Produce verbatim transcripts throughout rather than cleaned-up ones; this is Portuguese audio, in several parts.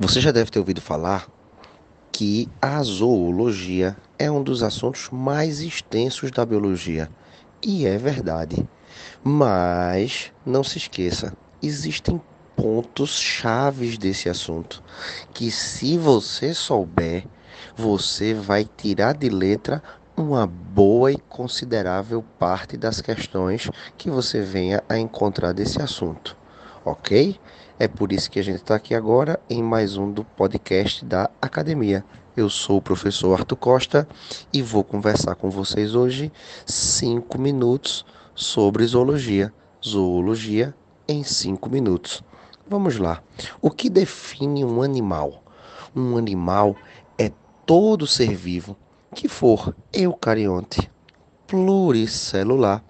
Você já deve ter ouvido falar que a zoologia é um dos assuntos mais extensos da biologia. E é verdade. Mas não se esqueça, existem pontos chaves desse assunto que, se você souber, você vai tirar de letra uma boa e considerável parte das questões que você venha a encontrar desse assunto. Ok? É por isso que a gente está aqui agora em mais um do podcast da Academia. Eu sou o professor Arthur Costa e vou conversar com vocês hoje cinco minutos sobre zoologia. Zoologia em cinco minutos. Vamos lá. O que define um animal? Um animal é todo ser vivo que for eucarionte, pluricelular,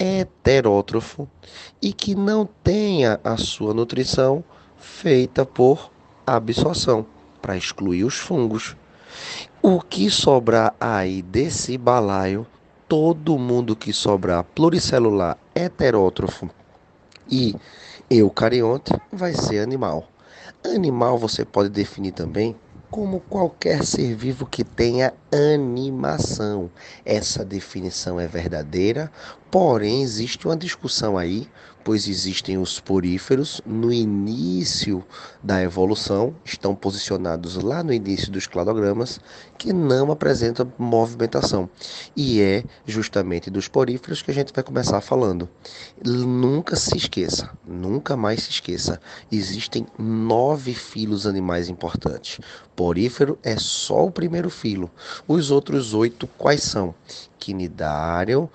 heterótrofo e que não tenha a sua nutrição feita por absorção, para excluir os fungos. O que sobrar aí desse balaio, todo mundo que sobrar pluricelular, heterótrofo e eucarionte vai ser animal. Animal você pode definir também como qualquer ser vivo que tenha animação. Essa definição é verdadeira, porém existe uma discussão aí, pois existem os poríferos no início da evolução, estão posicionados lá no início dos cladogramas, que não apresentam movimentação. E é justamente dos poríferos que a gente vai começar falando. Nunca se esqueça, nunca mais se esqueça, existem nove filos animais importantes. Porífero é só o primeiro filo. Os outros oito quais são? Cnidário,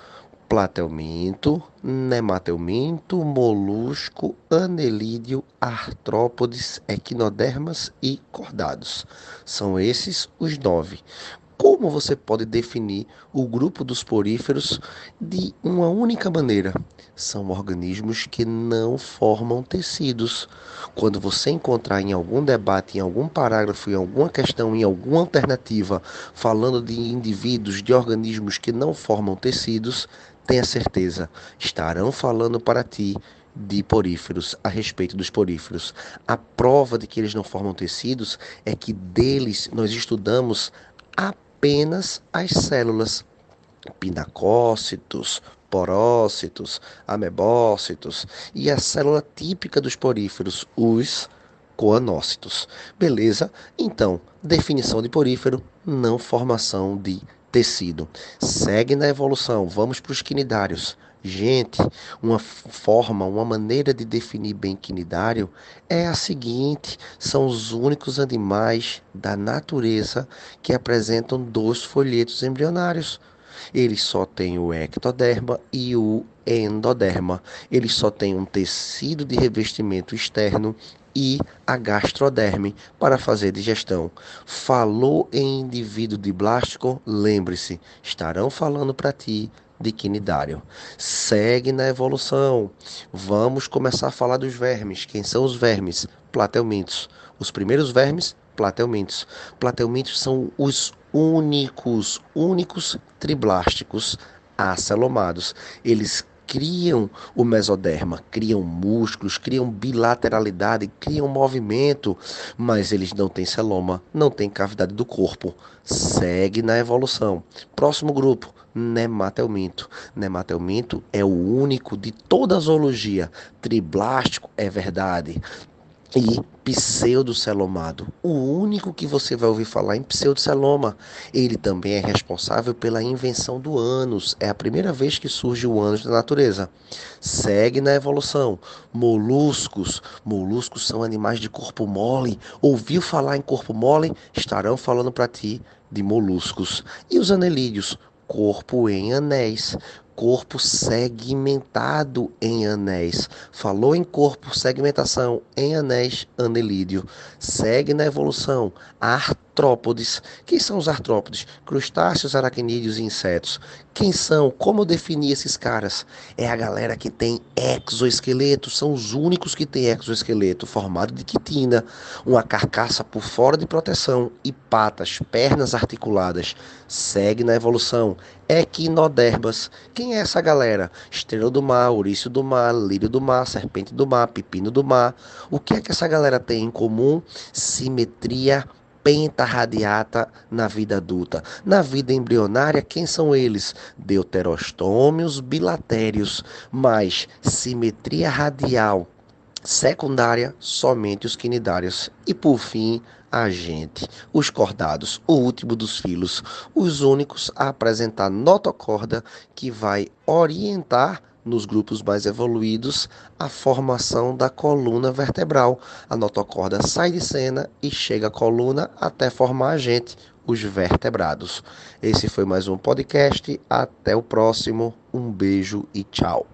platelminto, nematelminto, molusco, anelídeo, artrópodes, equinodermas e cordados. São esses os nove. Como você pode definir o grupo dos poríferos de uma única maneira? São organismos que não formam tecidos. Quando você encontrar em algum debate, em algum parágrafo, em alguma questão, em alguma alternativa, falando de indivíduos, de organismos que não formam tecidos, tenha certeza, estarão falando para ti de poríferos, a respeito dos poríferos. A prova de que eles não formam tecidos é que deles nós estudamos a apenas as células, pinacócitos, porócitos, amebócitos e a célula típica dos poríferos, os coanócitos. Beleza? Então, definição de porífero, não formação de tecido. Segue na evolução, vamos para os cnidários. Gente, uma forma, uma maneira de definir bem cnidário é a seguinte: são os únicos animais da natureza que apresentam dois folhetos embrionários. Eles só têm o ectoderma e o endoderma. Eles só têm um tecido de revestimento externo e a gastroderme para fazer digestão. Falou em indivíduo de blástico? Lembre-se, estarão falando para ti de cnidário. Segue na evolução. Vamos começar a falar dos vermes. Quem são os vermes? Platelmintos. Os primeiros vermes, platelmintos. Platelmintos são os únicos, únicos triblásticos acelomados. Eles criam o mesoderma, criam músculos, criam bilateralidade, criam movimento, mas eles não têm celoma, não têm cavidade do corpo. Segue na evolução. Próximo grupo, nematelminto. Nematelminto é o único de toda a zoologia triblástico, é verdade, e pseudocelomado. O único que você vai ouvir falar em pseudoceloma. Ele também é responsável pela invenção do ânus. É a primeira vez que surge o ânus na natureza. Segue na evolução. Moluscos. Moluscos são animais de corpo mole. Ouviu falar em corpo mole? Estarão falando para ti de moluscos. E os anelídeos? Corpo em anéis. Corpo segmentado em anéis. Falou em corpo, segmentação em anéis, anelídeo. Segue na evolução. Artrópodes. artrópodes. Quem são os artrópodes? Crustáceos, aracnídeos e insetos. Quem são? Como definir esses caras? É a galera que tem exoesqueleto, são os únicos que tem exoesqueleto, formado de quitina, uma carcaça por fora de proteção e patas, pernas articuladas. Segue na evolução. Equinodermas. Quem é essa galera? Estrela do mar, ouriço do mar, lírio do mar, serpente do mar, pepino do mar. O que é que essa galera tem em comum? Simetria pentarradiata na vida adulta. Na vida embrionária, quem são eles? Deuterostômios bilatérios, mas simetria radial secundária, somente os quinidários. E por fim, a gente, os cordados, o último dos filos, os únicos a apresentar notocorda que vai orientar nos grupos mais evoluídos a formação da coluna vertebral. A notocorda sai de cena e chega à coluna até formar a gente, os vertebrados. Esse foi mais um podcast, até o próximo, um beijo e tchau.